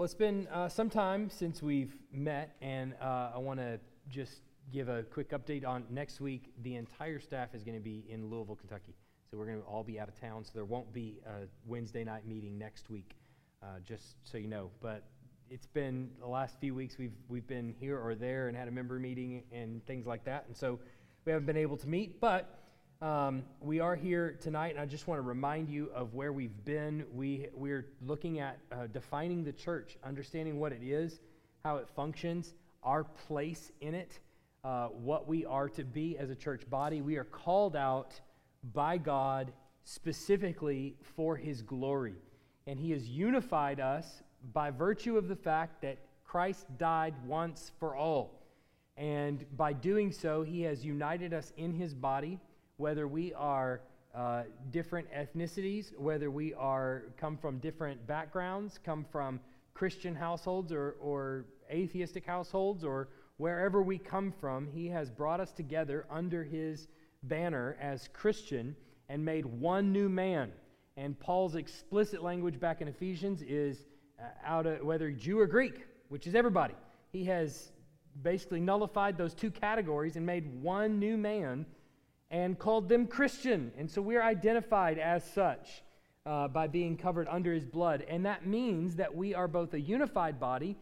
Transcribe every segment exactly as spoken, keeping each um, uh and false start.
Well, it's been uh, some time since we've met, and uh, I want to just give a quick update on next week. The entire staff is going to be in Louisville, Kentucky, so we're going to all be out of town, so there won't be a Wednesday night meeting next week, uh, just so you know. But it's been the last few weeks we've we've been here or there and had a member meeting and things like that, and so we haven't been able to meet, but Um, we are here tonight, and I just want to remind you of where we've been. We, we're looking at uh, defining the church, understanding what it is, how it functions, our place in it, uh, what we are to be as a church body. We are called out by God specifically for His glory, and He has unified us by virtue of the fact that Christ died once for all, and by doing so, He has united us in His body. Whether we are uh, different ethnicities, whether we are come from different backgrounds, come from Christian households or, or atheistic households, or wherever we come from, He has brought us together under His banner as Christian and made one new man. And Paul's explicit language back in Ephesians is uh, out of whether Jew or Greek, which is everybody. He has basically nullified those two categories and made one new man and called them Christian. And so we're identified as such uh, by being covered under His blood. And that means that we are both a unified body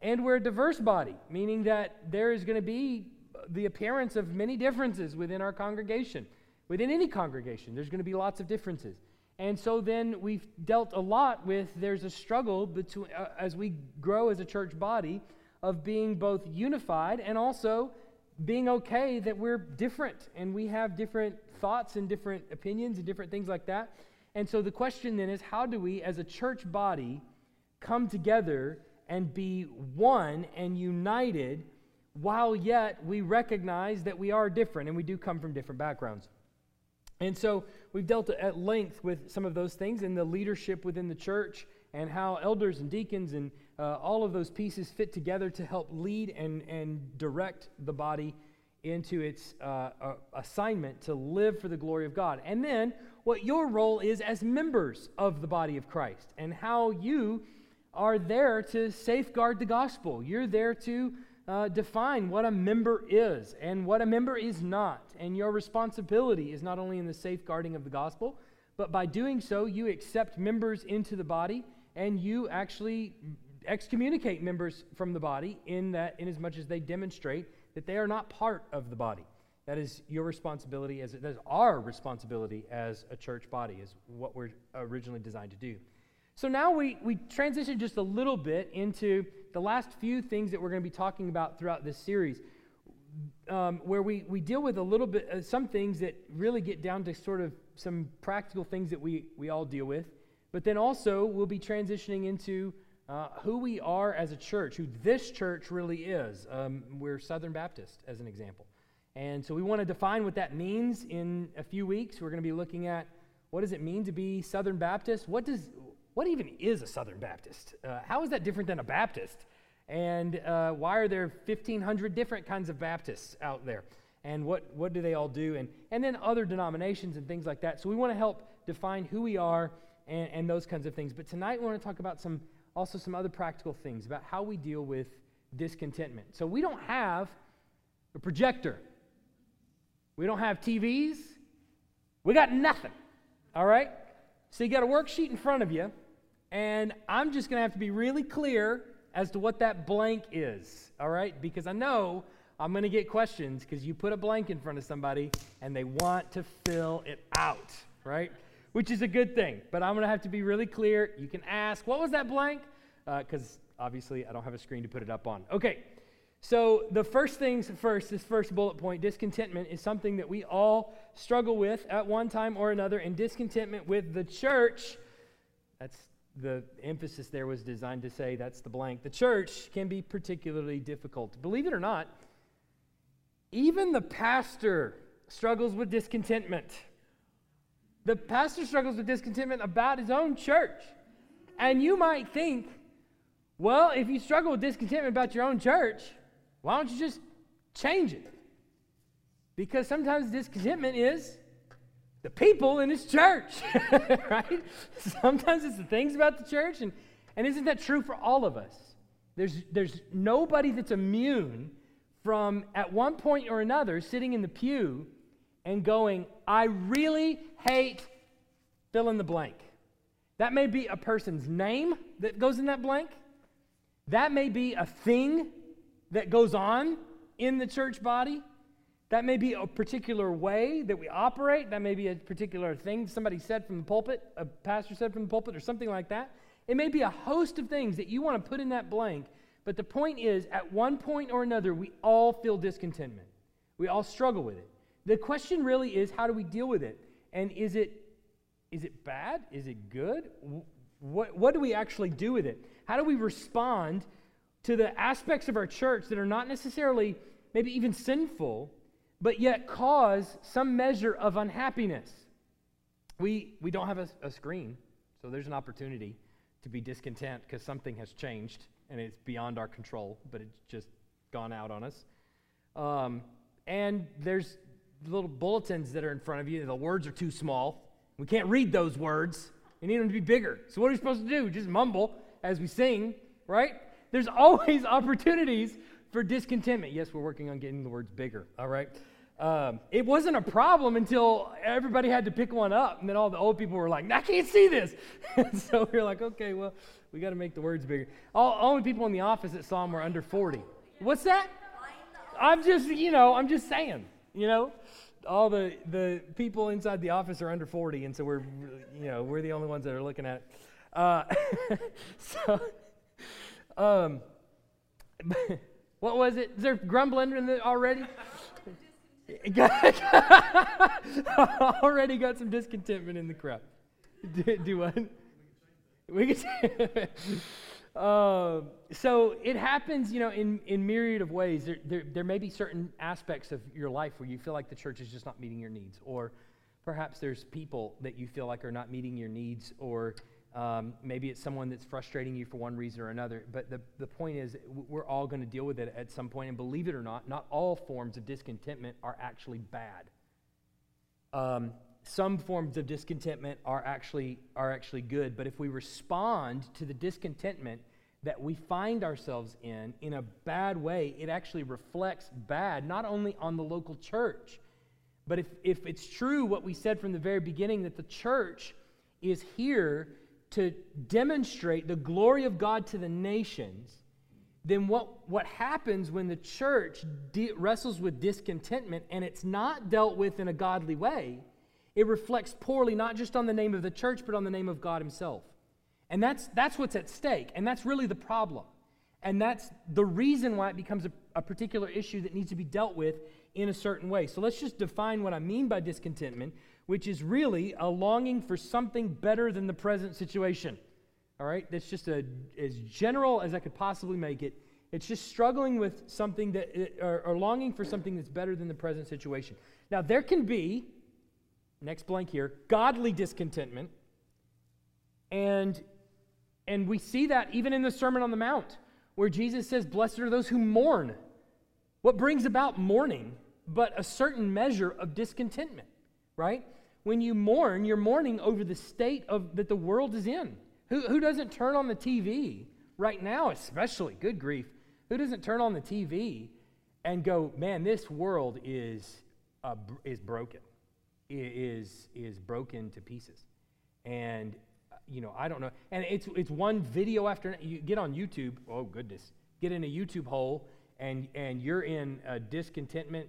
and we're a diverse body, meaning that there is going to be the appearance of many differences within our congregation. Within any congregation, there's going to be lots of differences. And so then we've dealt a lot with there's a struggle between uh, as we grow as a church body of being both unified and also being okay that we're different and we have different thoughts and different opinions and different things like that. And so the question then is, how do we as a church body come together and be one and united while yet we recognize that we are different and we do come from different backgrounds? And so we've dealt at length with some of those things and the leadership within the church and how elders and deacons and Uh, all of those pieces fit together to help lead and, and direct the body into its uh, uh, assignment to live for the glory of God. And then what your role is as members of the body of Christ and how you are there to safeguard the gospel. You're there to uh, define what a member is and what a member is not. And your responsibility is not only in the safeguarding of the gospel, but by doing so, you accept members into the body and you actually excommunicate members from the body in that in as much as they demonstrate that they are not part of the body. That is your responsibility, as that is our responsibility as a church body, is what we're originally designed to do. So now we, we transition just a little bit into the last few things that we're going to be talking about throughout this series, um, where we, we deal with a little bit, uh, some things that really get down to sort of some practical things that we, we all deal with, but then also we'll be transitioning into Uh, who we are as a church, who this church really is. Um, we're Southern Baptist, as an example. And so we want to define what that means in a few weeks. We're going to be looking at what does it mean to be Southern Baptist? What does what even is a Southern Baptist? Uh, how is that different than a Baptist? And uh, why are there fifteen hundred different kinds of Baptists out there? And what, what do they all do? And, and then other denominations and things like that. So we want to help define who we are and, and those kinds of things. But tonight we want to talk about some also some other practical things about how we deal with discontentment. So we don't have a projector. We don't have T Vs. We got nothing, all right? So you got a worksheet in front of you, and I'm just going to have to be really clear as to what that blank is, all right? Because I know I'm going to get questions because you put a blank in front of somebody, and they want to fill it out, right? Which is a good thing, but I'm going to have to be really clear. You can ask, what was that blank? Because uh, obviously I don't have a screen to put it up on. Okay, so the first things first, this first bullet point, discontentment is something that we all struggle with at one time or another, and discontentment with the church, that's the emphasis there was designed to say that's the blank. The church can be particularly difficult. Believe it or not, even the pastor struggles with discontentment. The pastor struggles with discontentment about his own church. And you might think, well, if you struggle with discontentment about your own church, why don't you just change it? Because sometimes discontentment is the people in his church, right? Sometimes it's the things about the church. And, And isn't that true for all of us? There's, there's nobody that's immune from, at one point or another, sitting in the pew and going, I really hate fill in the blank. That may be a person's name that goes in that blank. That may be a thing that goes on in the church body. That may be a particular way that we operate. That may be a particular thing somebody said from the pulpit, a pastor said from the pulpit, or something like that. It may be a host of things that you want to put in that blank, but the point is, at one point or another, we all feel discontentment. We all struggle with it. The question really is, how do we deal with it? And is it is it bad? Is it good? What, what do we actually do with it? How do we respond to the aspects of our church that are not necessarily maybe even sinful, but yet cause some measure of unhappiness? We, we don't have a, a screen, so there's an opportunity to be discontent because something has changed and it's beyond our control, but it's just gone out on us. Um, and there's little bulletins that are in front of you. The words are too small. We can't read those words. We need them to be bigger. So what are we supposed to do? Just mumble as we sing, right? There's always opportunities for discontentment. Yes, we're working on getting the words bigger, all right? Um, it wasn't a problem until everybody had to pick one up, and then all the old people were like, I can't see this. So we were like, okay, well, we got to make the words bigger. All only people in the office that saw them were under forty. What's that? I'm just, you know, I'm just saying, you know, all the, the people inside the office are under forty, and so we're, you know, we're the only ones that are looking at it. Uh, so, um, what was it? Is there grumbling in there already? Already got some discontentment in the crowd. Do, do what? We could. uh, so it happens, you know, in, in myriad of ways. There, there there may be certain aspects of your life where you feel like the church is just not meeting your needs, or perhaps there's people that you feel like are not meeting your needs, or Um, maybe it's someone that's frustrating you for one reason or another, but the, the point is we're all going to deal with it at some point, and believe it or not, not all forms of discontentment are actually bad. Um, some forms of discontentment are actually are actually good, but if we respond to the discontentment that we find ourselves in in a bad way, it actually reflects bad, not only on the local church, but if, if it's true what we said from the very beginning, that the church is here to demonstrate the glory of God to the nations, then what, what happens when the church de- wrestles with discontentment and it's not dealt with in a godly way, it reflects poorly not just on the name of the church, but on the name of God himself. And that's, that's what's at stake, and that's really the problem. And that's the reason why it becomes a, a particular issue that needs to be dealt with in a certain way. So let's just define what I mean by discontentment, which is really a longing for something better than the present situation. All right? That's just a, as general as I could possibly make it. It's just struggling with something that, or, or longing for something that's better than the present situation. Now, there can be, next blank here, godly discontentment. And, and we see that even in the Sermon on the Mount, where Jesus says, blessed are those who mourn. What brings about mourning but a certain measure of discontentment, right? When you mourn, you're mourning over the state of that the world is in. Who, who doesn't turn on the T V right now, especially, good grief, who doesn't turn on the T V and go, man, this world is uh, is broken, it is is broken to pieces. And, you know, I don't know. And it's it's one video after, you get on YouTube, oh goodness, get in a YouTube hole, and and you're in a discontentment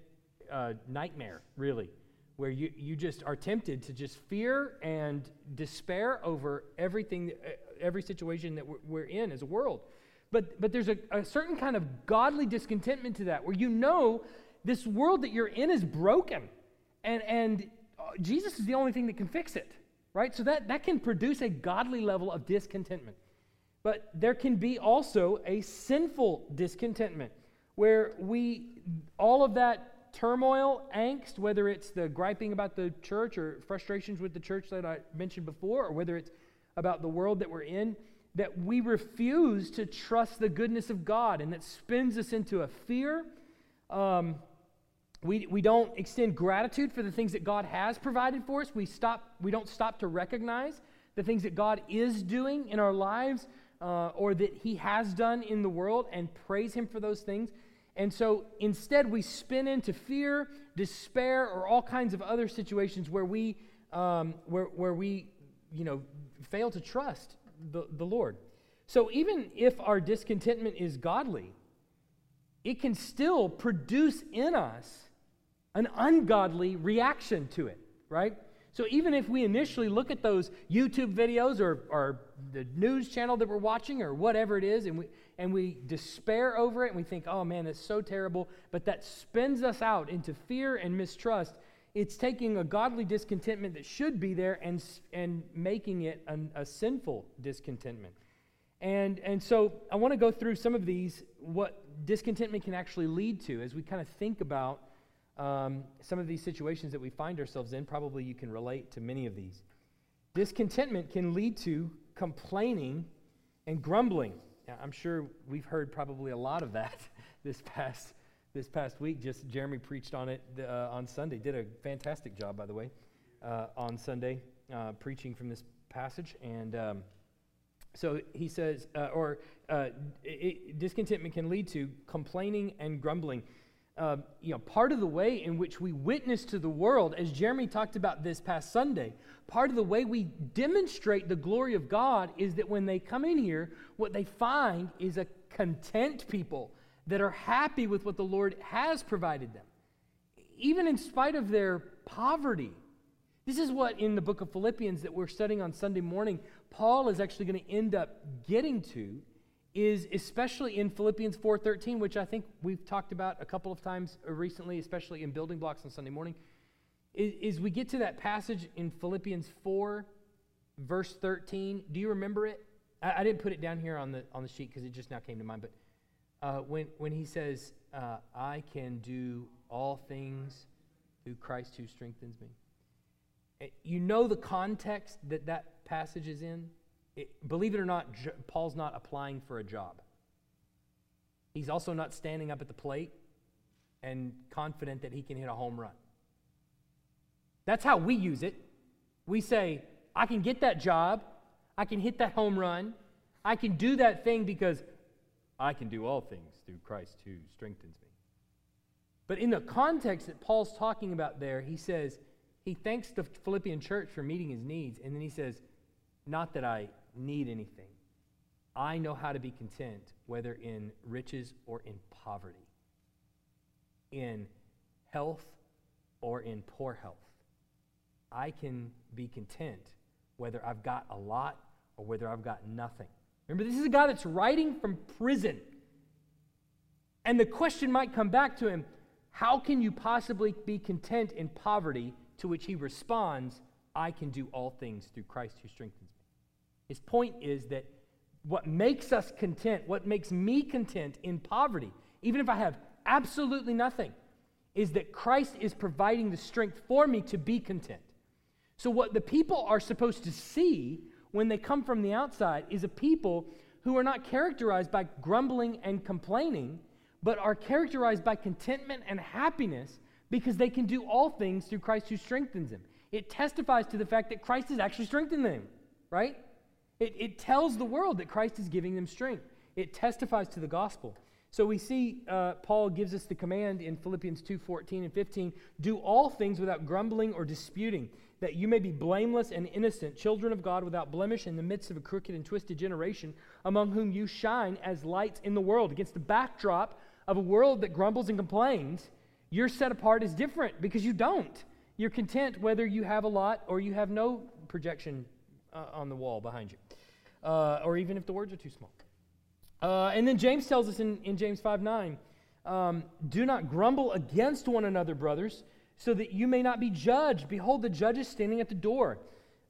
uh, nightmare, really, where you, you just are tempted to just fear and despair over everything, every situation that we're, we're in as a world. But but there's a, a certain kind of godly discontentment to that, where you know this world that you're in is broken, and and Jesus is the only thing that can fix it, right? So that, that can produce a godly level of discontentment. But there can be also a sinful discontentment, where we, all of that turmoil, angst, whether it's the griping about the church or frustrations with the church that I mentioned before, or whether it's about the world that we're in, that we refuse to trust the goodness of God, and that spins us into a fear. Um, we we don't extend gratitude for the things that God has provided for us. We stop. We don't stop to recognize the things that God is doing in our lives. uh, or that he has done in the world and praise him for those things. And so instead we spin into fear, despair, or all kinds of other situations where we um, where where we you know fail to trust the, the Lord. So even if our discontentment is godly, it can still produce in us an ungodly reaction to it, right? So even if we initially look at those YouTube videos or, or the news channel that we're watching or whatever it is, and we and we despair over it and we think, oh man, that's so terrible, but that spins us out into fear and mistrust, it's taking a godly discontentment that should be there and and making it an, a sinful discontentment. And and so I want to go through some of these, what discontentment can actually lead to as we kind of think about Um, some of these situations that we find ourselves in. Probably you can relate to many of these. Discontentment can lead to complaining and grumbling. Now, I'm sure we've heard probably a lot of that this past this past week. Just Jeremy preached on it uh, on Sunday. Did a fantastic job, by the way, uh, on Sunday uh, preaching from this passage. And um, so he says, uh, or uh, it, discontentment can lead to complaining and grumbling. Uh, you know, part of the way in which we witness to the world, as Jeremy talked about this past Sunday, part of the way we demonstrate the glory of God is that when they come in here, what they find is a content people that are happy with what the Lord has provided them, even in spite of their poverty. This is what in the book of Philippians that we're studying on Sunday morning, Paul is actually going to end up getting to, is especially in Philippians four thirteen, which I think we've talked about a couple of times recently, especially in building blocks on Sunday morning, is, is we get to that passage in Philippians four, verse thirteen. Do you remember it? I, I didn't put it down here on the on the sheet because it just now came to mind, but uh, when, when he says, uh, I can do all things through Christ who strengthens me. You know the context that that passage is in? It, believe it or not, J- Paul's not applying for a job. He's also not standing up at the plate and confident that he can hit a home run. That's how we use it. We say, I can get that job. I can hit that home run. I can do that thing because I can do all things through Christ who strengthens me. But in the context that Paul's talking about there, he says, he thanks the Philippian church for meeting his needs, and then he says, not that I need anything. I know how to be content, whether in riches or in poverty, in health or in poor health. I can be content whether I've got a lot or whether I've got nothing. Remember, this is a guy that's writing from prison. And the question might come back to him, how can you possibly be content in poverty? To which he responds, I can do all things through Christ who strengthens me. His point is that what makes us content, what makes me content in poverty, even if I have absolutely nothing, is that Christ is providing the strength for me to be content. So what the people are supposed to see when they come from the outside is a people who are not characterized by grumbling and complaining, but are characterized by contentment and happiness because they can do all things through Christ who strengthens them. It testifies to the fact that Christ is actually strengthening them, right? It, it tells the world that Christ is giving them strength. It testifies to the gospel. So we see uh, Paul gives us the command in Philippians two fourteen and fifteen, do all things without grumbling or disputing, that you may be blameless and innocent, children of God without blemish in the midst of a crooked and twisted generation, among whom you shine as lights in the world. Against the backdrop of a world that grumbles and complains, you're set apart as different because you don't. You're content whether you have a lot or you have no projection uh, on the wall behind you, uh, or even if the words are too small. Uh, and then James tells us in, in James five nine, um, do not grumble against one another, brothers, so that you may not be judged. Behold, the judge is standing at the door.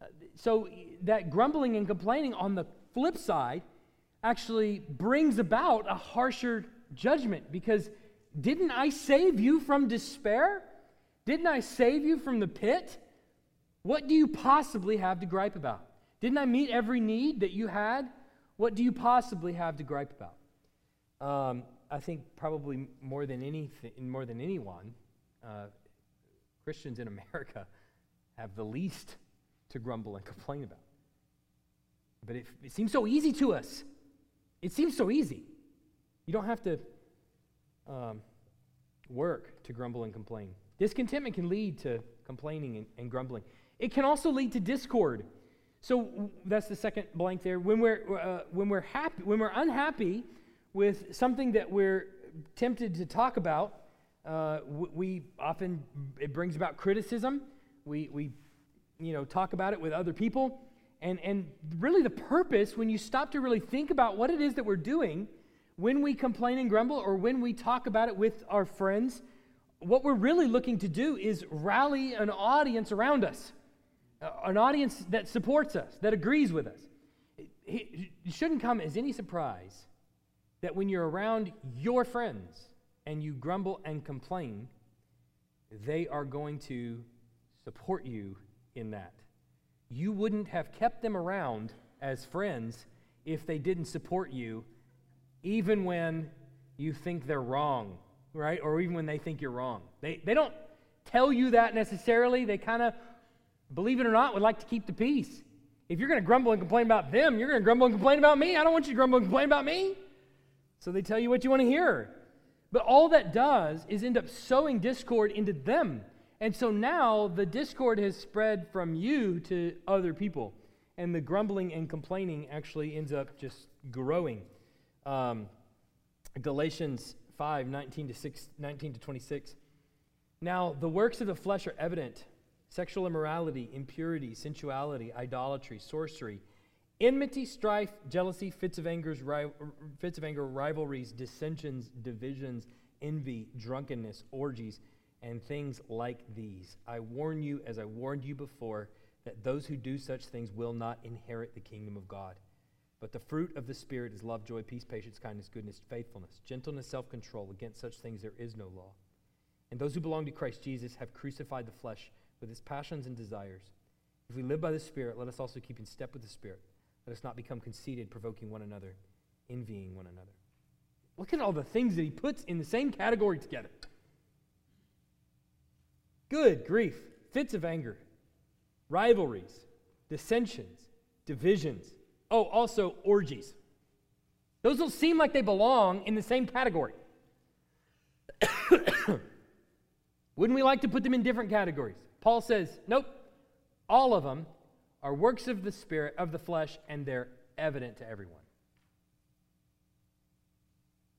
Uh, so that grumbling and complaining on the flip side actually brings about a harsher judgment, because didn't I save you from despair? Didn't I save you from the pit? What do you possibly have to gripe about? Didn't I meet every need that you had? What do you possibly have to gripe about? Um, I think probably more than anything, more than anyone, uh, Christians in America have the least to grumble and complain about. But it, it seems so easy to us. It seems so easy. You don't have to um, work to grumble and complain. Discontentment can lead to complaining and, and grumbling. It can also lead to discord. So that's the second blank there. When we're uh, when we're happy, when we're unhappy with something that we're tempted to talk about, uh, we often it brings about criticism. We we you know talk about it with other people, and and really the purpose when you stop to really think about what it is that we're doing when we complain and grumble or when we talk about it with our friends, what we're really looking to do is rally an audience around us. An audience that supports us, that agrees with us. It shouldn't come as any surprise that when you're around your friends and you grumble and complain, they are going to support you in that. You wouldn't have kept them around as friends if they didn't support you, even when you think they're wrong, right? Or even when they think you're wrong. They, they don't tell you that necessarily. They kind of, believe it or not, would like to keep the peace. If you're going to grumble and complain about them, you're going to grumble and complain about me. I don't want you to grumble and complain about me. So they tell you what you want to hear. But all that does is end up sowing discord into them. And so now the discord has spread from you to other people. And the grumbling and complaining actually ends up just growing. Um, Galatians five, nineteen to twenty-six. Now the works of the flesh are evident. Sexual immorality, impurity, sensuality, idolatry, sorcery, enmity, strife, jealousy, fits of anger, fits of anger, rivalries, dissensions, divisions, envy, drunkenness, orgies, and things like these. I warn you, as I warned you before, that those who do such things will not inherit the kingdom of God. But the fruit of the Spirit is love, joy, peace, patience, kindness, goodness, faithfulness, gentleness, self-control. Against such things there is no law. And those who belong to Christ Jesus have crucified the flesh with his passions and desires. If we live by the Spirit, let us also keep in step with the Spirit. Let us not become conceited, provoking one another, envying one another. Look at all the things that he puts in the same category together. Good grief, fits of anger, rivalries, dissensions, divisions. Oh, also orgies. Those don't seem like they belong in the same category. Wouldn't we like to put them in different categories? Paul says, nope, all of them are works of the spirit, of the flesh, and they're evident to everyone.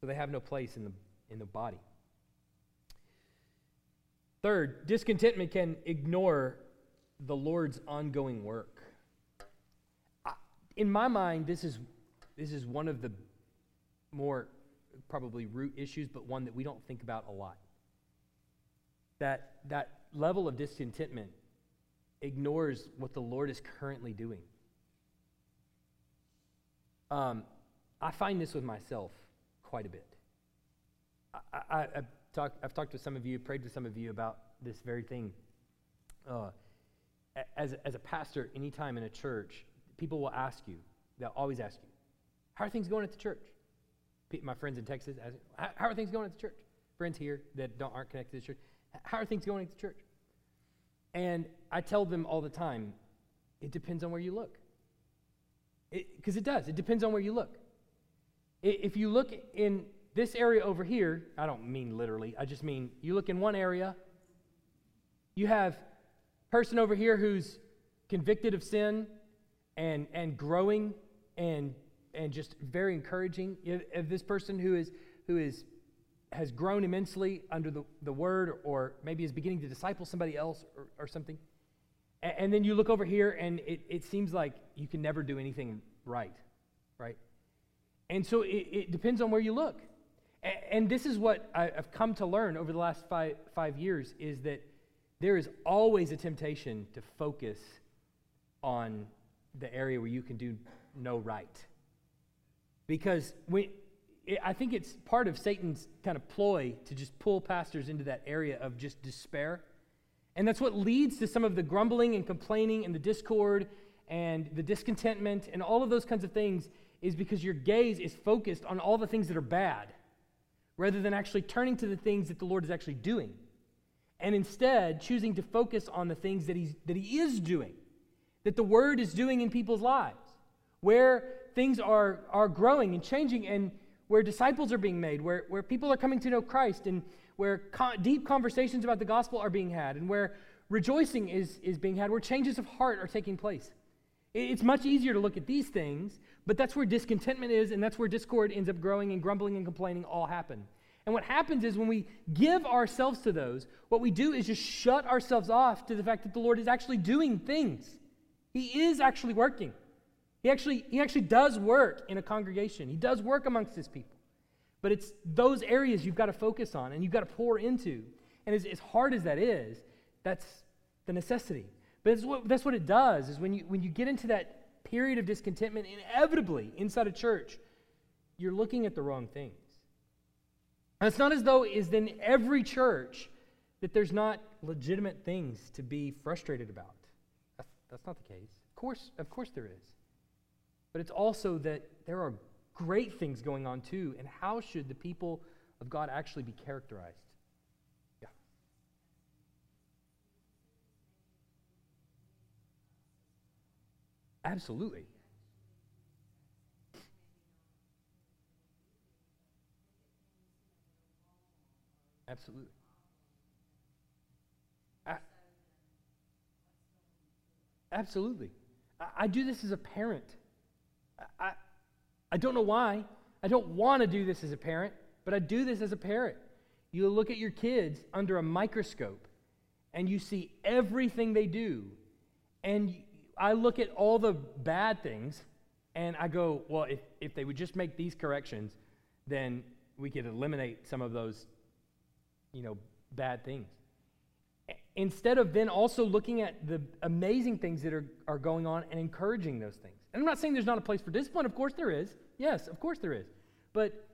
So they have no place in the, in the body. Third, discontentment can ignore the Lord's ongoing work. I, in my mind, this is, this is one of the more probably root issues, but one that we don't think about a lot. That that level of discontentment ignores what the Lord is currently doing. Um, I find this with myself quite a bit. I, I, I've, talked, I've talked to some of you, prayed with some of you about this very thing. Uh, as, as a pastor, anytime in a church, people will ask you, they'll always ask you, how are things going at the church? My friends in Texas ask me, how are things going at the church? Friends here that don't aren't connected to the church. How are things going at the church? And I tell them all the time, it depends on where you look. Because it, it does. It depends on where you look. It, if you look in this area over here, I don't mean literally. I just mean you look in one area. You have a person over here who's convicted of sin and, and growing and and just very encouraging. You have this person who is who is... has grown immensely under the, the word, or maybe is beginning to disciple somebody else or, or something. And, and then you look over here and it, it seems like you can never do anything right, right? And so it, it depends on where you look. And, and this is what I've come to learn over the last five, five years is that there is always a temptation to focus on the area where you can do no right. Because when... I think it's part of Satan's kind of ploy to just pull pastors into that area of just despair. And that's what leads to some of the grumbling and complaining and the discord and the discontentment and all of those kinds of things is because your gaze is focused on all the things that are bad rather than actually turning to the things that the Lord is actually doing. And instead, choosing to focus on the things that, he's, that he is doing, that the Word is doing in people's lives, where things are, are growing and changing, and where disciples are being made, where, where people are coming to know Christ, and where con- deep conversations about the gospel are being had, and where rejoicing is, is being had, where changes of heart are taking place. It's much easier to look at these things, but that's where discontentment is, and that's where discord ends up growing, and grumbling and complaining all happen. And what happens is when we give ourselves to those, what we do is just shut ourselves off to the fact that the Lord is actually doing things. He is actually working. He actually, he actually does work in a congregation. He does work amongst his people. But it's those areas you've got to focus on and you've got to pour into. And as, as hard as that is, that's the necessity. But that's what, that's what it does, is when you, when you get into that period of discontentment, inevitably, inside a church, you're looking at the wrong things. And it's not as though is in every church that there's not legitimate things to be frustrated about. That's, that's not the case. Of course, of course there is. But it's also that there are great things going on too, and how should the people of God actually be characterized? Yeah. Absolutely. Absolutely. I, absolutely. I, I do this as a parent. I, I don't know why. I don't want to do this as a parent, but I do this as a parent. You look at your kids under a microscope, and you see everything they do. And I look at all the bad things, and I go, well, if, if they would just make these corrections, then we could eliminate some of those, you know, bad things. Instead of then also looking at the amazing things that are, are going on and encouraging those things. And I'm not saying there's not a place for discipline. Of course there is. Yes, of course there is. But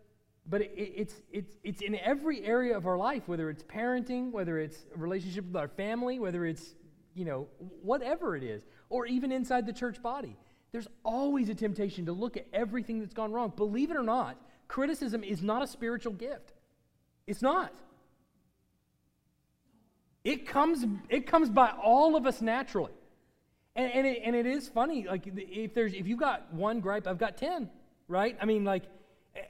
but it, it's it's it's in every area of our life, whether it's parenting, whether it's a relationship with our family, whether it's, you know, whatever it is, or even inside the church body. There's always a temptation to look at everything that's gone wrong. Believe it or not, criticism is not a spiritual gift. It's not. It comes, it comes by all of us naturally. And and it, and it is funny, like if there's if you've got one gripe, I've got ten, right? I mean, like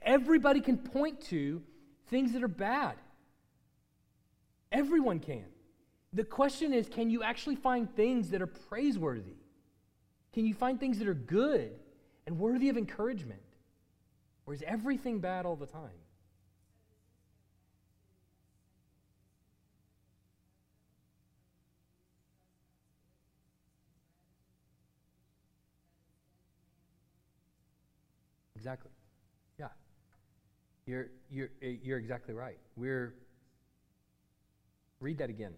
everybody can point to things that are bad. Everyone can. The question is, can you actually find things that are praiseworthy? Can you find things that are good and worthy of encouragement? Or is everything bad all the time? Exactly. Yeah. You're you're you're exactly right. We're read that again.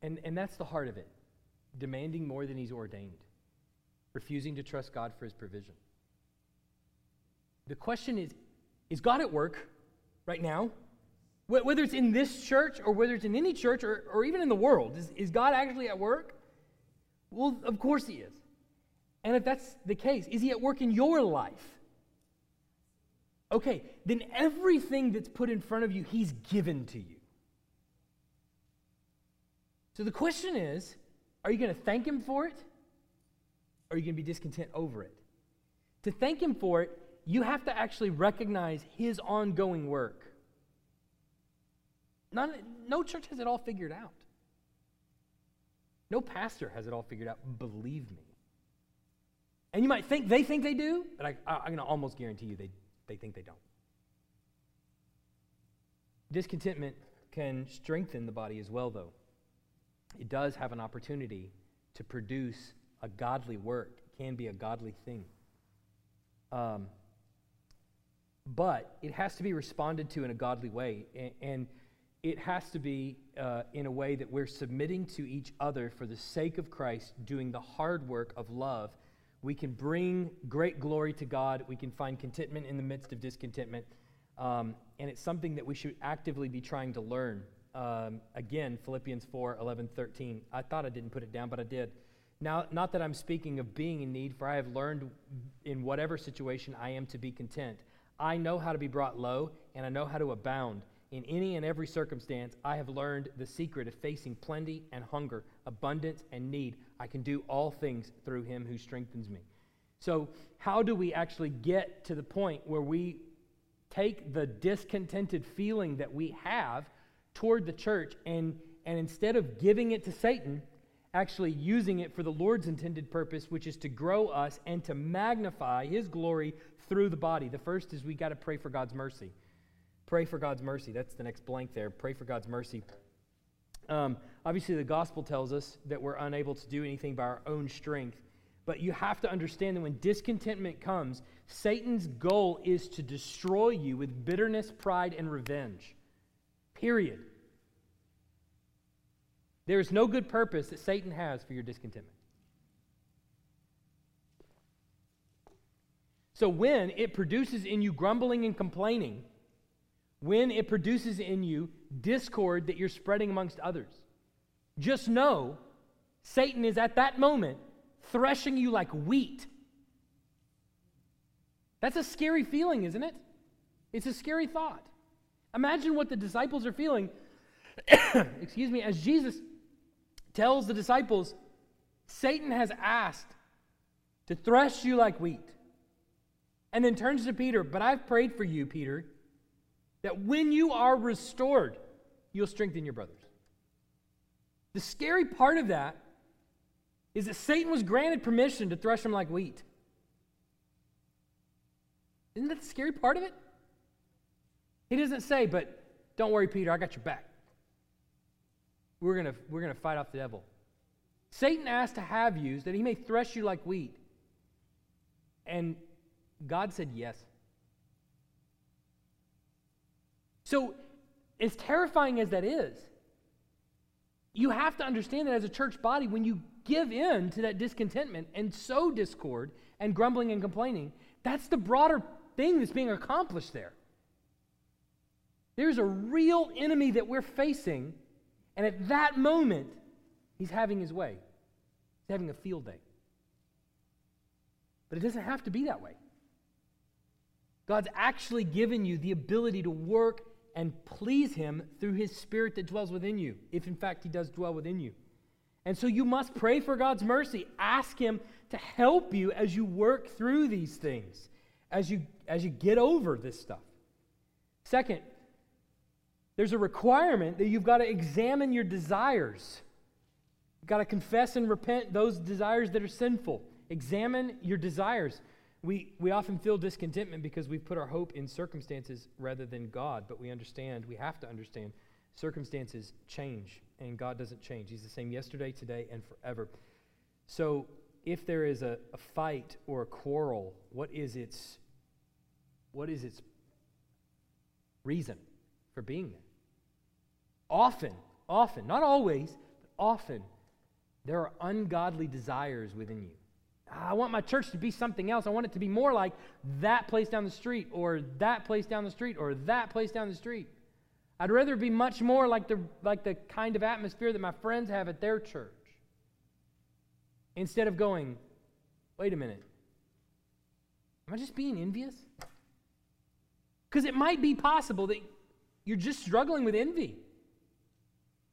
And and that's the heart of it. Demanding more than he's ordained. Refusing to trust God for his provision. The question is, is God at work right now? Whether it's in this church or whether it's in any church or, or even in the world, is, is God actually at work? Well, of course he is. And if that's the case, is he at work in your life? Okay, then everything that's put in front of you, he's given to you. So the question is, are you going to thank him for it? Or are you going to be discontent over it? To thank him for it, you have to actually recognize his ongoing work. None, no church has it all figured out. No pastor has it all figured out, believe me. And you might think they think they do, but I, I, I'm going to almost guarantee you they, they think they don't. Discontentment can strengthen the body as well, though. It does have an opportunity to produce a godly work. It can be a godly thing. Um, But it has to be responded to in a godly way, and, and it has to be uh, in a way that we're submitting to each other for the sake of Christ, doing the hard work of love. We can bring great glory to God. We can find contentment in the midst of discontentment, um, and it's something that we should actively be trying to learn. Um, again, Philippians four, eleven, thirteen. I thought I didn't put it down, but I did. Now, not that I'm speaking of being in need, for I have learned in whatever situation I am to be content. I know how to be brought low, and I know how to abound. In any and every circumstance, I have learned the secret of facing plenty and hunger, abundance and need. I can do all things through him who strengthens me. So how do we actually get to the point where we take the discontented feeling that we have toward the church and, and instead of giving it to Satan, actually using it for the Lord's intended purpose, which is to grow us and to magnify his glory through the body? The first is we got to pray for God's mercy. Pray for God's mercy. That's the next blank there. Pray for God's mercy. Um, obviously, the gospel tells us that we're unable to do anything by our own strength. But you have to understand that when discontentment comes, Satan's goal is to destroy you with bitterness, pride, and revenge. Period. There is no good purpose that Satan has for your discontentment. So when it produces in you grumbling and complaining, when it produces in you discord that you're spreading amongst others, just know Satan is at that moment threshing you like wheat. That's a scary feeling, isn't it? It's a scary thought. Imagine what the disciples are feeling, excuse me, as Jesus tells the disciples, Satan has asked to thresh you like wheat. And then turns to Peter, but I've prayed for you, Peter, that when you are restored, you'll strengthen your brothers. The scary part of that is that Satan was granted permission to thresh them like wheat. Isn't that the scary part of it? He doesn't say, but don't worry, Peter, I got your back. We're gonna, we're gonna fight off the devil. Satan asked to have you that he may thresh you like wheat. And God said yes. So, as terrifying as that is, you have to understand that as a church body, when you give in to that discontentment and sow discord and grumbling and complaining, that's the broader thing that's being accomplished there. There's a real enemy that we're facing, and at that moment, he's having his way. He's having a field day. But it doesn't have to be that way. God's actually given you the ability to work and please him through his Spirit that dwells within you, if in fact he does dwell within you. And so you must pray for God's mercy. Ask him to help you as you work through these things, as you, as you get over this stuff. Second, there's a requirement that you've got to examine your desires. You've got to confess and repent those desires that are sinful. Examine your desires. We, we often feel discontentment because we put our hope in circumstances rather than God, but we understand, we have to understand, circumstances change, and God doesn't change. He's the same yesterday, today, and forever. So if there is a, a fight or a quarrel, what is its, what is its reason for being there? Often, often, not always, but often, there are ungodly desires within you. I want my church to be something else. I want it to be more like that place down the street or that place down the street or that place down the street. I'd rather be much more like the, like the kind of atmosphere that my friends have at their church. Instead of going, wait a minute, am I just being envious? Because it might be possible that you're just struggling with envy.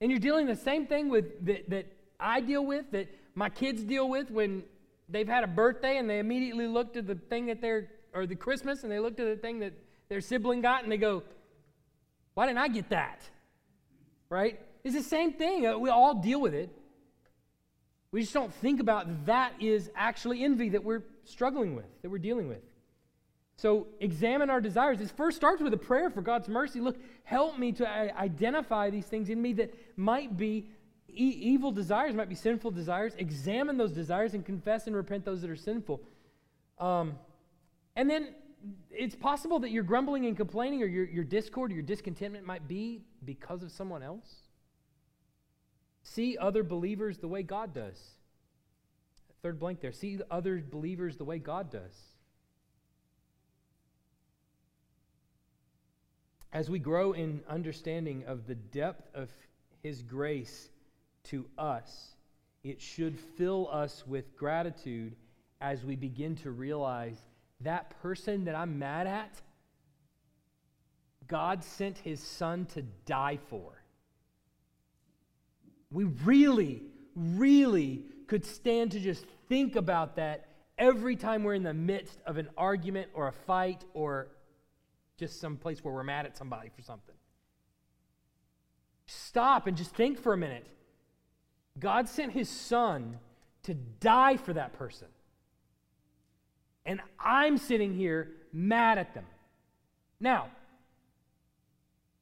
And you're dealing the same thing with that, that I deal with, that my kids deal with when they've had a birthday and they immediately look to the thing that they're, or the Christmas, and they look to the thing that their sibling got and they go, why didn't I get that? Right? It's the same thing. We all deal with it. We just don't think about that is actually envy that we're struggling with, that we're dealing with. So examine our desires. It first starts with a prayer for God's mercy. Look, help me to identify these things in me that might be E- evil desires, might be sinful desires. Examine those desires and confess and repent those that are sinful. Um, and then it's possible that your grumbling and complaining or your, your discord or your discontentment might be because of someone else. See other believers the way God does. Third blank there. See other believers the way God does. As we grow in understanding of the depth of His grace to us, it should fill us with gratitude as we begin to realize that person that I'm mad at, God sent his son to die for. We really, really could stand to just think about that every time we're in the midst of an argument or a fight or just some place where we're mad at somebody for something. Stop and just think for a minute. God sent his son to die for that person. And I'm sitting here mad at them. Now,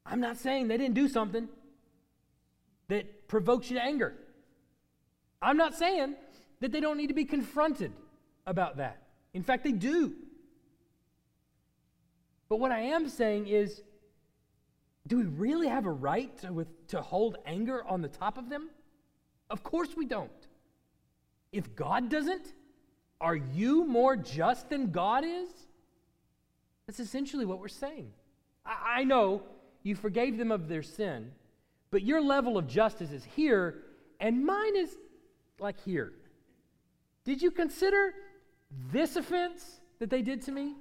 I'm not saying they didn't do something that provokes you to anger. I'm not saying that they don't need to be confronted about that. In fact, they do. But what I am saying is, do we really have a right to, with, to hold anger on the top of them? Of course we don't. If God doesn't, are you more just than God is? That's essentially what we're saying. I, I know you forgave them of their sin, but your level of justice is here, and mine is like here. Did you consider this offense that they did to me?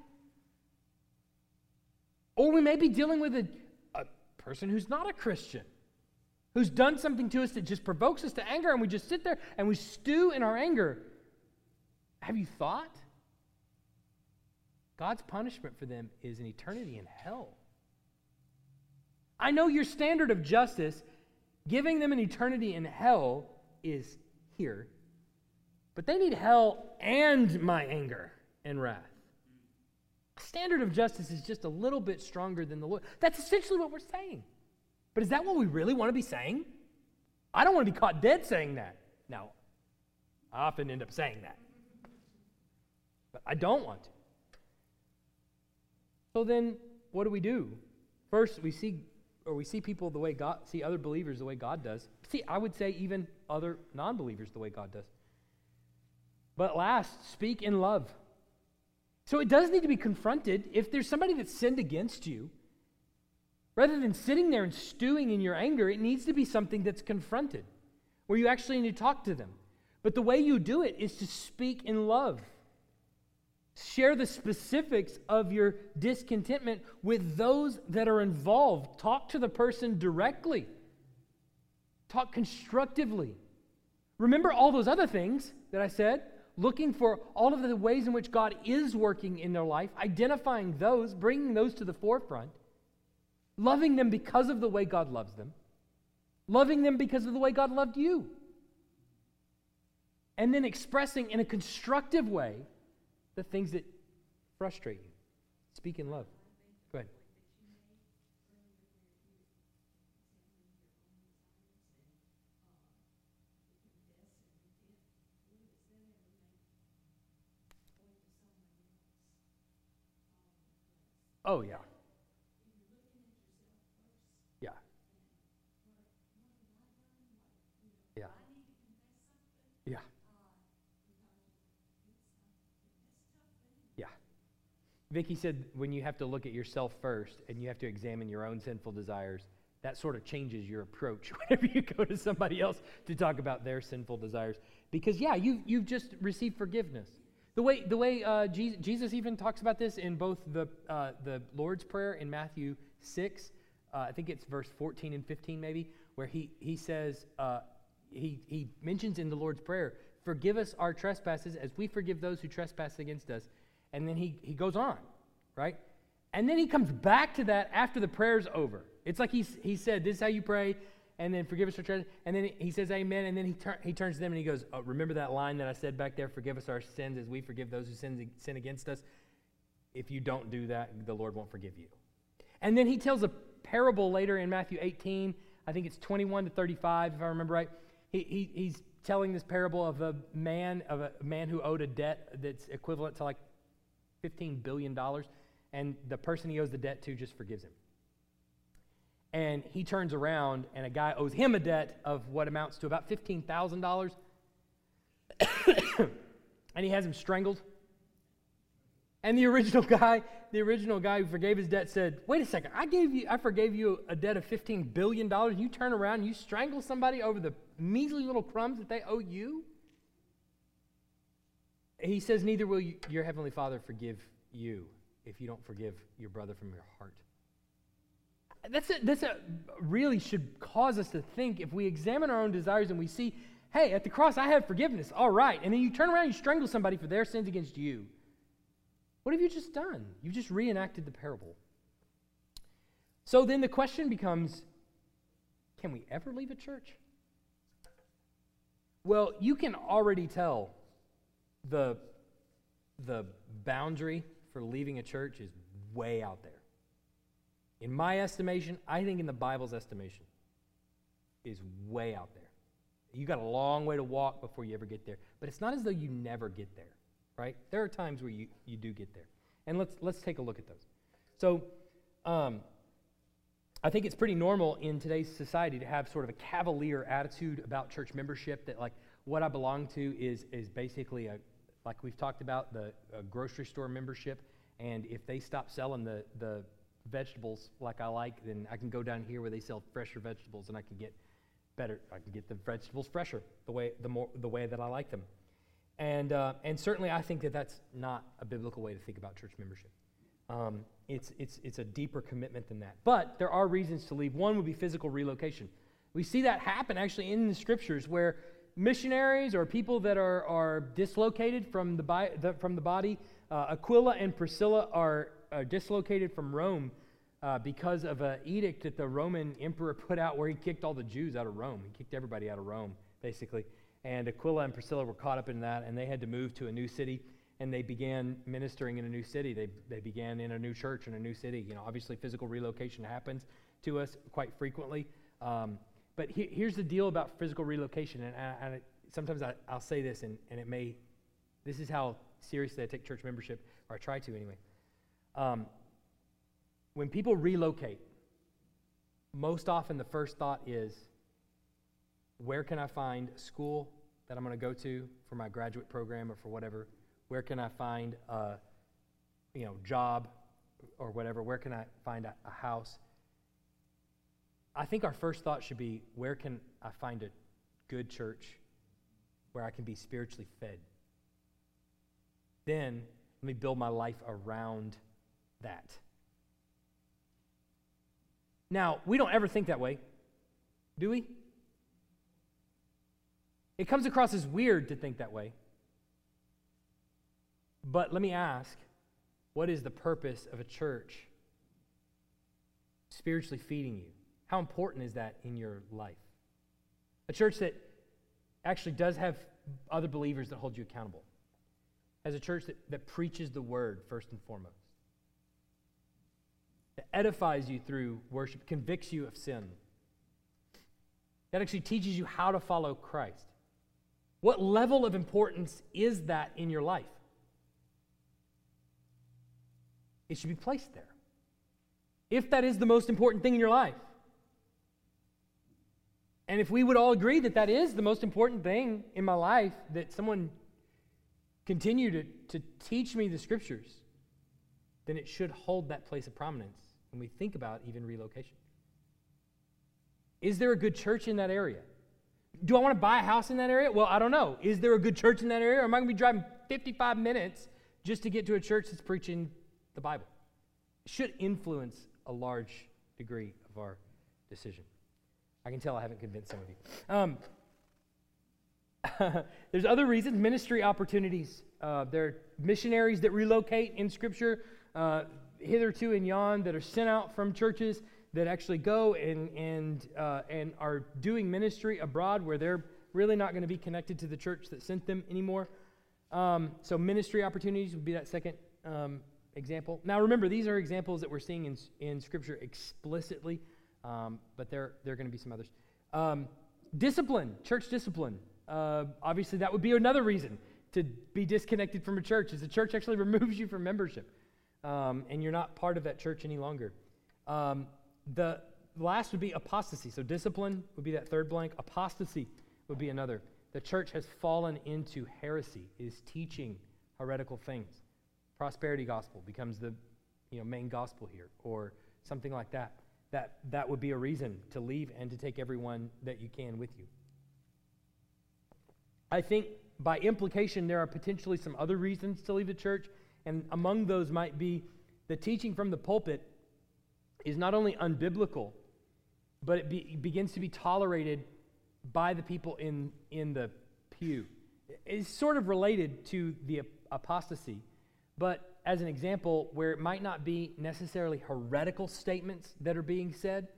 Or we may be dealing with a, a person who's not a Christian, who's done something to us that just provokes us to anger, and we just sit there and we stew in our anger. Have you thought? God's punishment for them is an eternity in hell. I know your standard of justice, giving them an eternity in hell, is here, but they need hell and my anger and wrath. The standard of justice is just a little bit stronger than the Lord. That's essentially what we're saying. But is that what we really want to be saying? I don't want to be caught dead saying that. Now, I often end up saying that. But I don't want to. So then, what do we do? First, we see or we see people the way God, see other believers the way God does. See, I would say even other non-believers the way God does. But last, speak in love. So it does need to be confronted. If there's somebody that's sinned against you, rather than sitting there and stewing in your anger, it needs to be something that's confronted, where you actually need to talk to them. But the way you do it is to speak in love. Share the specifics of your discontentment with those that are involved. Talk to the person directly. Talk constructively. Remember all those other things that I said? Looking for all of the ways in which God is working in their life, identifying those, bringing those to the forefront. Loving them because of the way God loves them. Loving them because of the way God loved you. And then expressing in a constructive way the things that frustrate you. Speak in love. Go ahead. Oh, yeah. Vicki said when you have to look at yourself first and you have to examine your own sinful desires, that sort of changes your approach whenever you go to somebody else to talk about their sinful desires. Because, yeah, you've, you've just received forgiveness. The way, the way uh, Jesus, Jesus even talks about this in both the, uh, the Lord's Prayer in Matthew six, uh, I think it's verse fourteen and fifteen maybe, where he, he says, uh, he, he mentions in the Lord's Prayer, forgive us our trespasses as we forgive those who trespass against us. And then he, he goes on, right? And then he comes back to that after the prayer's over. It's like he, he said, this is how you pray, and then forgive us our trespasses. And then he says amen, and then he, tur- he turns to them and he goes, oh, remember that line that I said back there, forgive us our sins as we forgive those who sin, sin against us? If you don't do that, the Lord won't forgive you. And then he tells a parable later in Matthew eighteen, I think it's twenty-one to thirty-five, if I remember right. He, he He's telling this parable of a man of a man who owed a debt that's equivalent to like, fifteen billion dollars, and the person he owes the debt to just forgives him. And he turns around, and a guy owes him a debt of what amounts to about fifteen thousand dollars, and he has him strangled. And the original guy the original guy who forgave his debt said, wait a second, I gave you, I forgave you a debt of fifteen billion dollars. You turn around and you strangle somebody over the measly little crumbs that they owe you? He says, neither will you, your heavenly Father forgive you if you don't forgive your brother from your heart. That's a, that's a really should cause us to think, if we examine our own desires and we see, hey, at the cross I have forgiveness, all right. And then you turn around and you strangle somebody for their sins against you. What have you just done? You've just reenacted the parable. So then the question becomes, can we ever leave a church? Well, you can already tell the, the boundary for leaving a church is way out there. In my estimation, I think in the Bible's estimation, is way out there. You got a long way to walk before you ever get there. But it's not as though you never get there, right? There are times where you, you do get there. And let's let's take a look at those. So um, I think it's pretty normal in today's society to have sort of a cavalier attitude about church membership, that like what I belong to is is basically, a like we've talked about, the a grocery store membership, and if they stop selling the the vegetables like I like, then I can go down here where they sell fresher vegetables and I can get better, I can get the vegetables fresher, the way the more the way that I like them. And uh, and certainly I think that that's not a biblical way to think about church membership. Um, it's it's it's a deeper commitment than that. But there are reasons to leave. One would be physical relocation. We see that happen actually in the scriptures, where missionaries or people that are are dislocated from the, bi- the from the body, uh, Aquila and Priscilla are Uh, dislocated from Rome uh, because of an edict that the Roman emperor put out, where he kicked all the Jews out of Rome. He kicked everybody out of Rome, basically. And Aquila and Priscilla were caught up in that, and they had to move to a new city, and they began ministering in a new city. They they began in a new church in a new city. You know, obviously physical relocation happens to us quite frequently. Um, but he, here's the deal about physical relocation, and, I, and I, sometimes I, I'll say this, and, and it may, this is how seriously I take church membership, or I try to anyway. Um, when people relocate, most often the first thought is, where can I find a school that I'm going to go to for my graduate program or for whatever? Where can I find a you know, job or whatever? Where can I find a, a house? I think our first thought should be, where can I find a good church where I can be spiritually fed? Then, let me build my life around that. Now, we don't ever think that way, do we? It comes across as weird to think that way. But let me ask, what is the purpose of a church spiritually feeding you? How important is that in your life? A church that actually does have other believers that hold you accountable. As a church that, that preaches the word first and foremost, that edifies you through worship, convicts you of sin, that actually teaches you how to follow Christ. What level of importance is that in your life? It should be placed there, if that is the most important thing in your life. And if we would all agree that that is the most important thing in my life, that someone continue to, to teach me the scriptures, then it should hold that place of prominence when we think about even relocation. Is there a good church in that area? Do I want to buy a house in that area? Well, I don't know. Is there a good church in that area? Or am I going to be driving fifty-five minutes just to get to a church that's preaching the Bible? It should influence a large degree of our decision. I can tell I haven't convinced some of you. Um, There's other reasons, ministry opportunities. Uh, there are missionaries that relocate in Scripture, uh, hitherto and yon, that are sent out from churches that actually go and and uh, and are doing ministry abroad where they're really not going to be connected to the church that sent them anymore. Um, so ministry opportunities would be that second um, example. Now remember, these are examples that we're seeing in in Scripture explicitly, um, but there there are going to be some others. Um, discipline, church discipline. Uh, obviously, that would be another reason to be disconnected from a church, is the church actually removes you from membership, um, and you're not part of that church any longer. Um, the last would be apostasy. So discipline would be that third blank. Apostasy would be another. The church has fallen into heresy, is teaching heretical things. Prosperity gospel becomes the you know, main gospel here or something like that. That that would be a reason to leave and to take everyone that you can with you. I think by implication there are potentially some other reasons to leave the church, and among those might be the teaching from the pulpit is not only unbiblical, but it, be, it begins to be tolerated by the people in, in the pew. It's sort of related to the apostasy, but as an example, where it might not be necessarily heretical statements that are being said,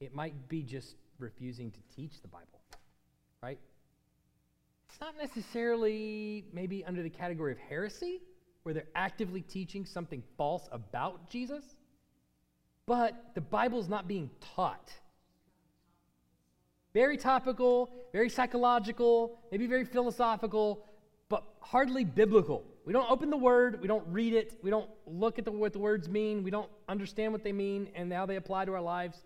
it might be just refusing to teach the Bible, right? It's not necessarily maybe under the category of heresy, where they're actively teaching something false about Jesus, but the Bible's not being taught. Very topical, very psychological, maybe very philosophical, but hardly biblical. We don't open the Word, we don't read it, we don't look at the, what the words mean, we don't understand what they mean and how they apply to our lives.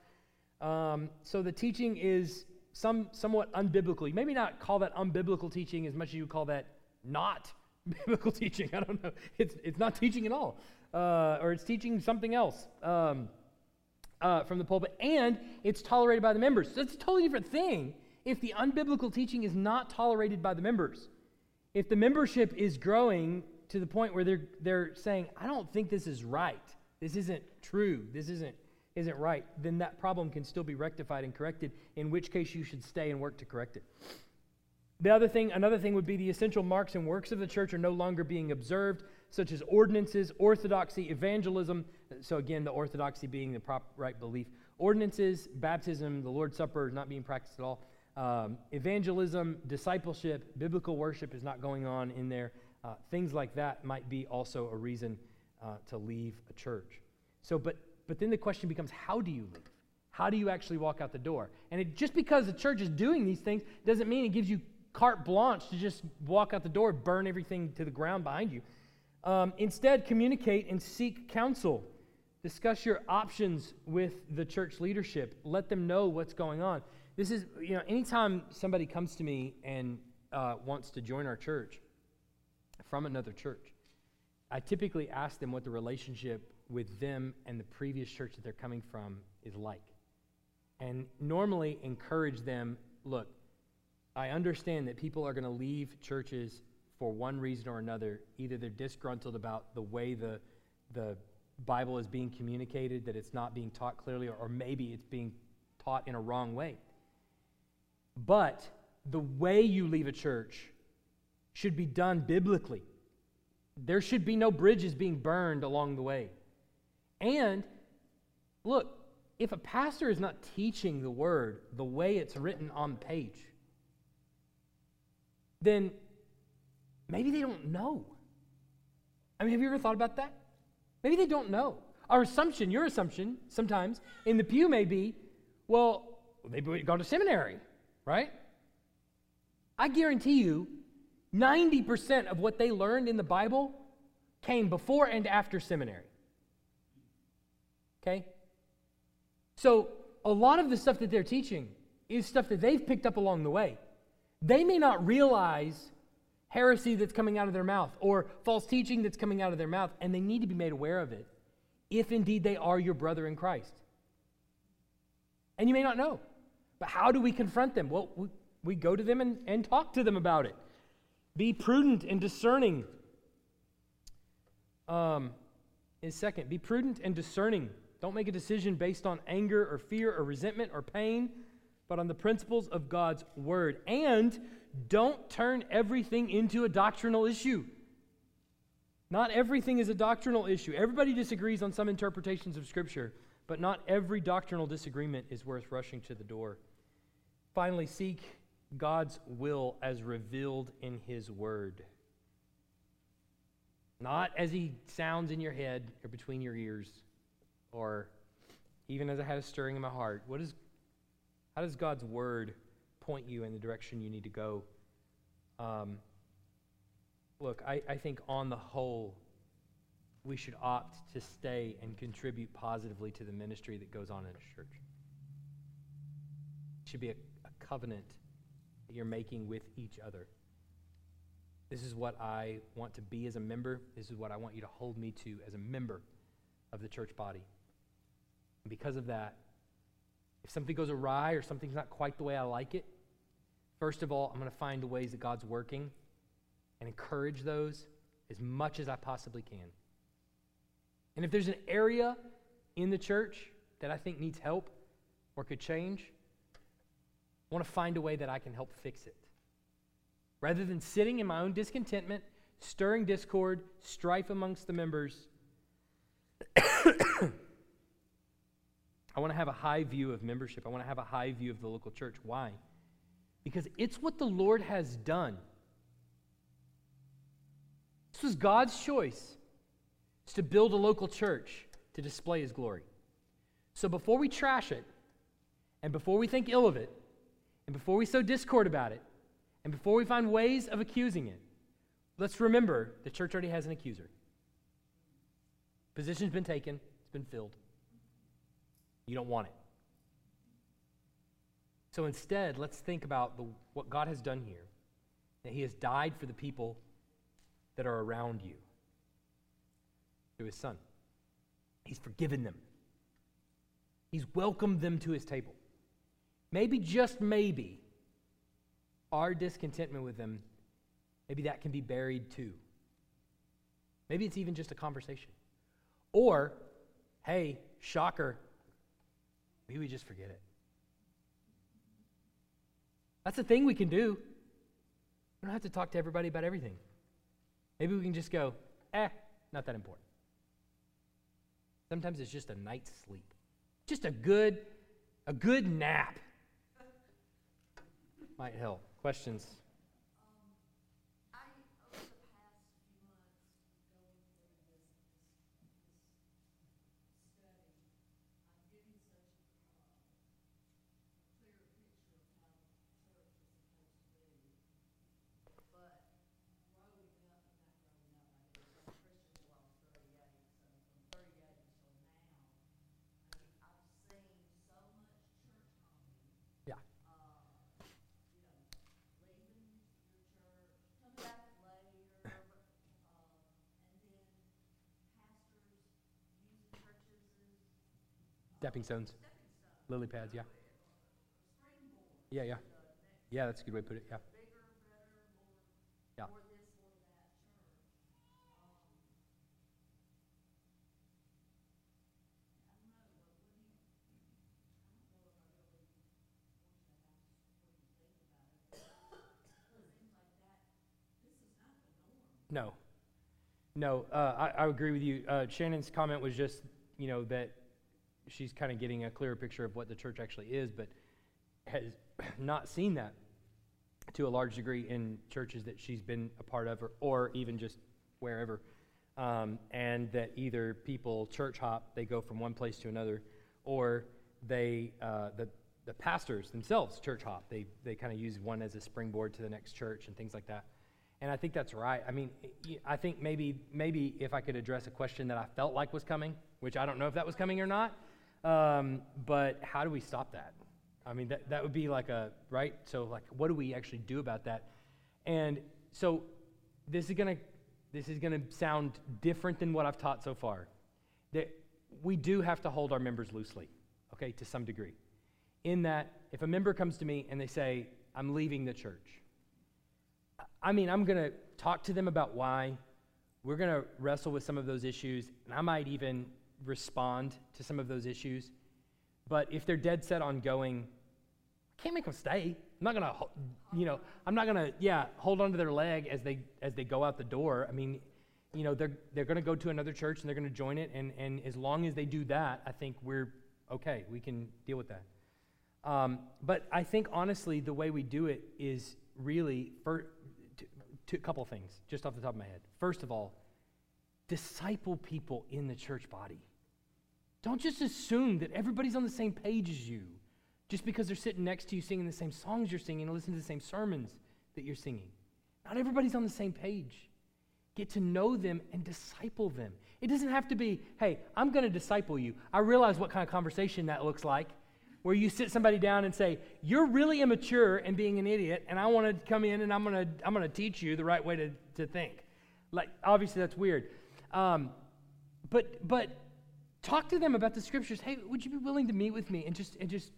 Um, so the teaching is some somewhat unbiblical. You maybe not call that unbiblical teaching as much as you call that not biblical teaching. I don't know. It's it's not teaching at all, uh, or it's teaching something else um, uh, from the pulpit, and it's tolerated by the members. So it's a totally different thing if the unbiblical teaching is not tolerated by the members. If the membership is growing to the point where they're they're saying, I don't think this is right, this isn't true, this isn't isn't right, then that problem can still be rectified and corrected, in which case you should stay and work to correct it. The other thing, another thing would be the essential marks and works of the church are no longer being observed, such as ordinances, orthodoxy, evangelism, so again, the orthodoxy being the prop, right belief, ordinances, baptism, the Lord's Supper is not being practiced at all, um, evangelism, discipleship, biblical worship is not going on in there, uh, things like that might be also a reason uh, to leave a church. So, but But then the question becomes, how do you live? How do you actually walk out the door? And it, just because the church is doing these things doesn't mean it gives you carte blanche to just walk out the door, burn everything to the ground behind you. Um, instead, communicate and seek counsel. Discuss your options with the church leadership. Let them know what's going on. This is, you know, anytime somebody comes to me and uh, wants to join our church from another church, I typically ask them what the relationship with them and the previous church that they're coming from is like. And normally encourage them, look, I understand that people are going to leave churches for one reason or another. Either they're disgruntled about the way the the Bible is being communicated, that it's not being taught clearly, or, or maybe it's being taught in a wrong way. But the way you leave a church should be done biblically. There should be no bridges being burned along the way. And, look, if a pastor is not teaching the Word the way it's written on the page, then maybe they don't know. I mean, have you ever thought about that? Maybe they don't know. Our assumption, your assumption, sometimes, in the pew may be, well, they've gone to seminary, right? I guarantee you, ninety percent of what they learned in the Bible came before and after seminary. Okay? So, a lot of the stuff that they're teaching is stuff that they've picked up along the way. They may not realize heresy that's coming out of their mouth or false teaching that's coming out of their mouth, and they need to be made aware of it if indeed they are your brother in Christ. And you may not know. But how do we confront them? Well, we, we go to them and, and talk to them about it. Be prudent and discerning. Um, in second, be prudent and discerning. Don't make a decision based on anger or fear or resentment or pain, but on the principles of God's Word. And don't turn everything into a doctrinal issue. Not everything is a doctrinal issue. Everybody disagrees on some interpretations of Scripture, but not every doctrinal disagreement is worth rushing to the door. Finally, seek God's will as revealed in His Word. Not as He sounds in your head or between your ears, or even as I had a stirring in my heart. What is, how does God's Word point you in the direction you need to go? Um, look, I, I think on the whole, we should opt to stay and contribute positively to the ministry that goes on in a church. It should be a, a covenant that you're making with each other. This is what I want to be as a member. This is what I want you to hold me to as a member. of the church body. And because of that, if something goes awry or something's not quite the way I like it, first of all, I'm going to find the ways that God's working and encourage those as much as I possibly can. And if there's an area in the church that I think needs help or could change, I want to find a way that I can help fix it. Rather than sitting in my own discontentment, stirring discord, strife amongst the members, I want to have a high view of membership. I want to have a high view of the local church. Why? Because it's what the Lord has done. This was God's choice. It's to build a local church to display His glory. So before we trash it, and before we think ill of it, and before we sow discord about it, and before we find ways of accusing it, let's remember the church already has an accuser. Position's been taken. It's been filled. You don't want it. So instead, let's think about the, what God has done here, that He has died for the people that are around you through His Son. He's forgiven them. He's welcomed them to His table. Maybe, just maybe, our discontentment with them, maybe that can be buried too. Maybe it's even just a conversation. Or, hey, shocker, maybe we just forget it. That's a thing we can do. We don't have to talk to everybody about everything. Maybe we can just go, eh, not that important. Sometimes it's just a night's sleep. Just a good, a good nap might help. Questions? Um, I, over the past few months, going through this, this study, I'm getting such a clear picture of how the church is supposed to be. But growing up, not growing up, I was a Christian until I was thirty-eight, so from thirty-eight until now, I mean, I've seen so much church hopping. Yeah. Stepping stones, lily pads, yeah. Yeah, yeah. Yeah, that's a good way to put it, yeah. Yeah. No. No, uh, I, I agree with you. Uh, Shannon's comment was just, you know, that she's kind of getting a clearer picture of what the church actually is, but has not seen that to a large degree in churches that she's been a part of, or, or even just wherever. Um, and that either people church hop, they go from one place to another, or they uh, the the pastors themselves church hop. They they kind of use one as a springboard to the next church and things like that. And I think that's right. I mean, I think maybe maybe if I could address a question that I felt like was coming, which I don't know if that was coming or not. Um, but how do we stop that? I mean, that, that would be like a, right? So like, what do we actually do about that? And so this is gonna, this is gonna sound different than what I've taught so far. That we do have to hold our members loosely, okay, to some degree. In that, if a member comes to me and they say, I'm leaving the church, I mean, I'm gonna talk to them about why. We're gonna wrestle with some of those issues, and I might even respond to some of those issues. But if they're dead set on going, I can't make them stay. I'm not gonna, you know, I'm not gonna, yeah, hold onto their leg as they as they go out the door. I mean, you know, they're they're gonna go to another church and they're gonna join it, and and as long as they do that, I think we're okay. We can deal with that. Um, but I think honestly, the way we do it is really for a couple things, just off the top of my head. First of all, disciple people in the church body. Don't just assume that everybody's on the same page as you just because they're sitting next to you singing the same songs you're singing and listening to the same sermons that you're singing. Not everybody's on the same page. Get to know them and disciple them. It doesn't have to be, hey, I'm going to disciple you. I realize what kind of conversation that looks like, where you sit somebody down and say, you're really immature and being an idiot, and I want to come in and I'm going to I'm going to teach you the right way to, to think. Like, obviously that's weird. Um, but but Talk to them about the scriptures. Hey, would you be willing to meet with me and just and just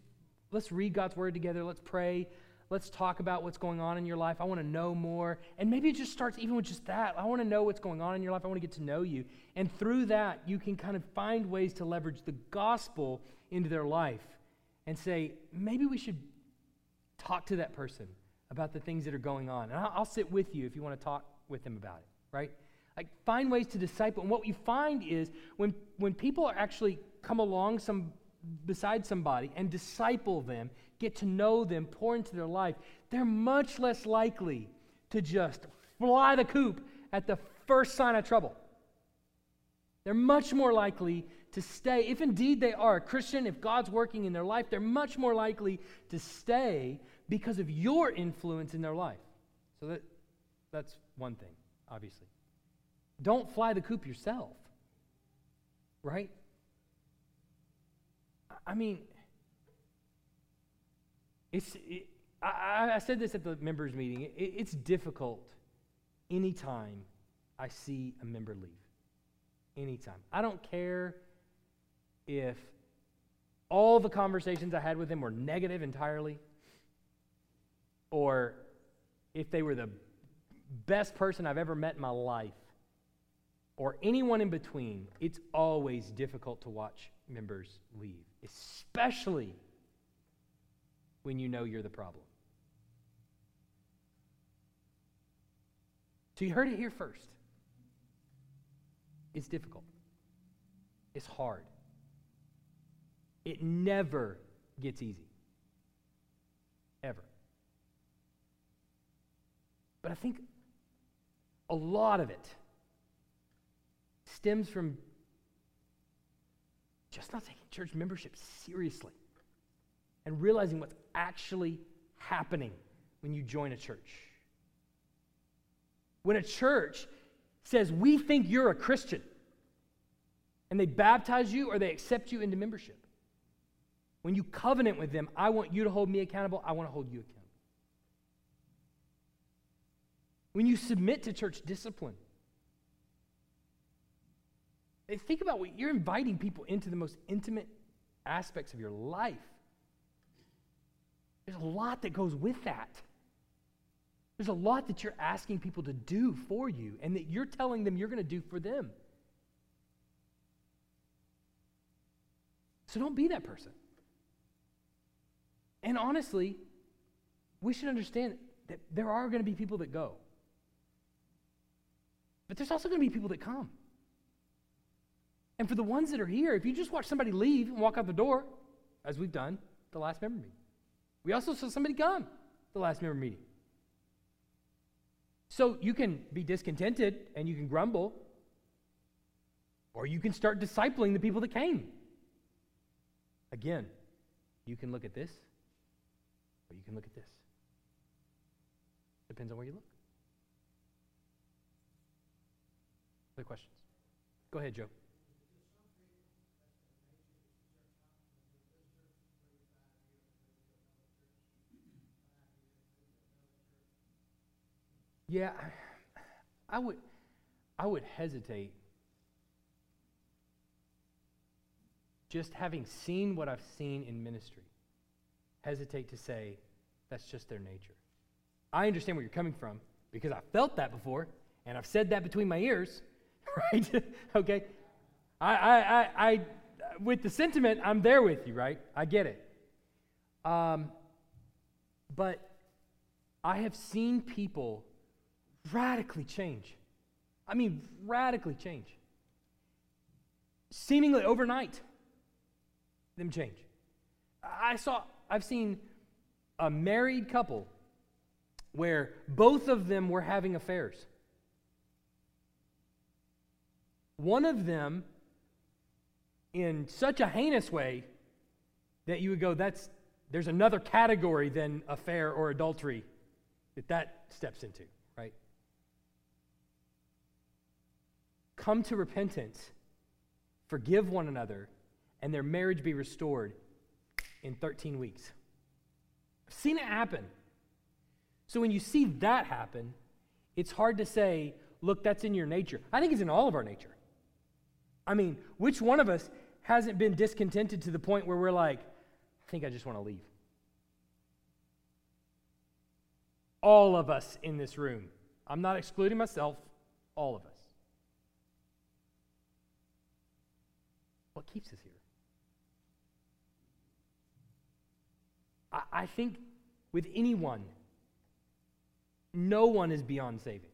let's read God's word together. Let's pray. Let's talk about what's going on in your life. I want to know more. And maybe it just starts even with just that. I want to know what's going on in your life. I want to get to know you. And through that, you can kind of find ways to leverage the gospel into their life and say, maybe we should talk to that person about the things that are going on. And I'll, I'll sit with you if you want to talk with them about it, right? Like, find ways to disciple. And what you find is when, when people are actually come along some beside somebody and disciple them, get to know them, pour into their life, they're much less likely to just fly the coop at the first sign of trouble. They're much more likely to stay. If indeed they are a Christian, if God's working in their life, they're much more likely to stay because of your influence in their life. So that that's one thing, obviously. Don't fly the coop yourself, right? I mean, it's. It, I, I said this at the members meeting. It, it's difficult anytime I see a member leave. Anytime. I don't care if all the conversations I had with them were negative entirely, or if they were the best person I've ever met in my life, or anyone in between. It's always difficult to watch members leave, especially when you know you're the problem. So you heard it here first. It's difficult. It's hard. It never gets easy. Ever. But I think a lot of it stems from just not taking church membership seriously and realizing what's actually happening when you join a church. When a church says, we think you're a Christian, and they baptize you or they accept you into membership. When you covenant with them, I want you to hold me accountable, I want to hold you accountable. When you submit to church discipline, Hey, think about what you're inviting people into the most intimate aspects of your life. There's a lot that goes with that. There's a lot that you're asking people to do for you and that you're telling them you're going to do for them. So don't be that person. And honestly, we should understand that there are going to be people that go. But there's also going to be people that come. And for the ones that are here, if you just watch somebody leave and walk out the door, as we've done the last member meeting. We also saw somebody come the last member meeting. So you can be discontented and you can grumble, or you can start discipling the people that came. Again, you can look at this, or you can look at this. Depends on where you look. Other questions? Go ahead, Joe. Yeah, I would I would hesitate. Just having seen what I've seen in ministry, hesitate to say that's just their nature. I understand where you're coming from because I felt that before and I've said that between my ears, right? Okay? I, I I I with the sentiment, I'm there with you, right? I get it. Um but I have seen people radically change. I mean, radically change. Seemingly overnight, them change. I saw, I've seen a married couple where both of them were having affairs. One of them in such a heinous way that you would go, that's, there's another category than affair or adultery that that steps into. Come to repentance, forgive one another, and their marriage be restored in thirteen weeks. I've seen it happen. So when you see that happen, it's hard to say, look, that's in your nature. I think it's in all of our nature. I mean, which one of us hasn't been discontented to the point where we're like, I think I just want to leave. All of us in this room, I'm not excluding myself, all of us. What keeps us here? I, I think with anyone, no one is beyond saving.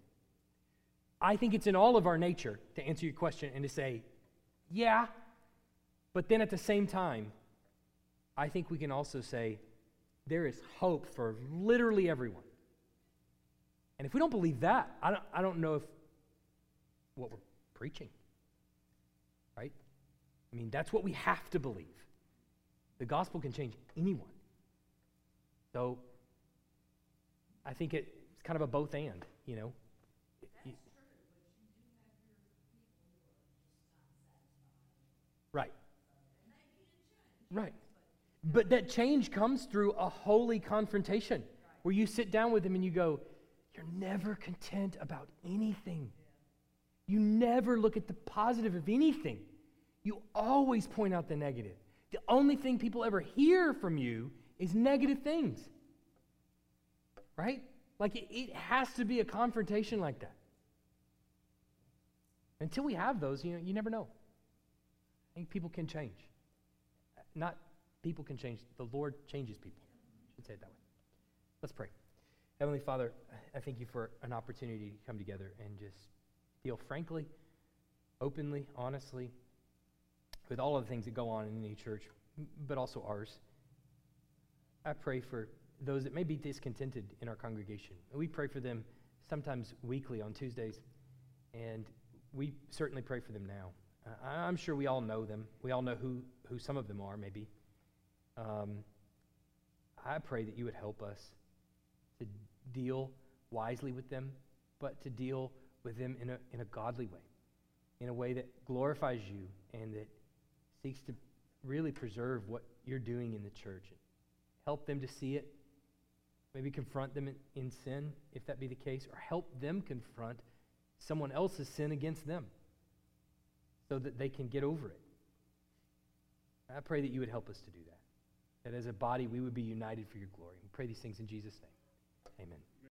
I think it's in all of our nature, to answer your question, and to say, yeah, but then at the same time, I think we can also say, there is hope for literally everyone. And if we don't believe that, I don't, I don't know if what we're preaching, right? I mean, that's what we have to believe. The gospel can change anyone. So I think it, it's kind of a both and, you know. Right. Right. But that change comes through a holy confrontation where you sit down with them and you go, you're never content about anything. You never look at the positive of anything. You always point out the negative. The only thing people ever hear from you is negative things. Right? Like it, it has to be a confrontation like that. Until we have those, you know, you never know. I think people can change. Not people can change. The Lord changes people. I should say it that way. Let's pray. Heavenly Father, I thank you for an opportunity to come together and just deal frankly, openly, honestly, with all of the things that go on in any church, but also ours. I pray for those that may be discontented in our congregation. We pray for them sometimes weekly on Tuesdays, and we certainly pray for them now. Uh, I'm sure we all know them. We all know who, who some of them are, maybe. Um, I pray that you would help us to deal wisely with them, but to deal with them in a, in a godly way, in a way that glorifies you and that seeks to really preserve what you're doing in the church. Help them to see it. Maybe confront them in, in sin, if that be the case, or help them confront someone else's sin against them, so that they can get over it. I pray that you would help us to do that, that as a body we would be united for your glory. We pray these things in Jesus' name. Amen.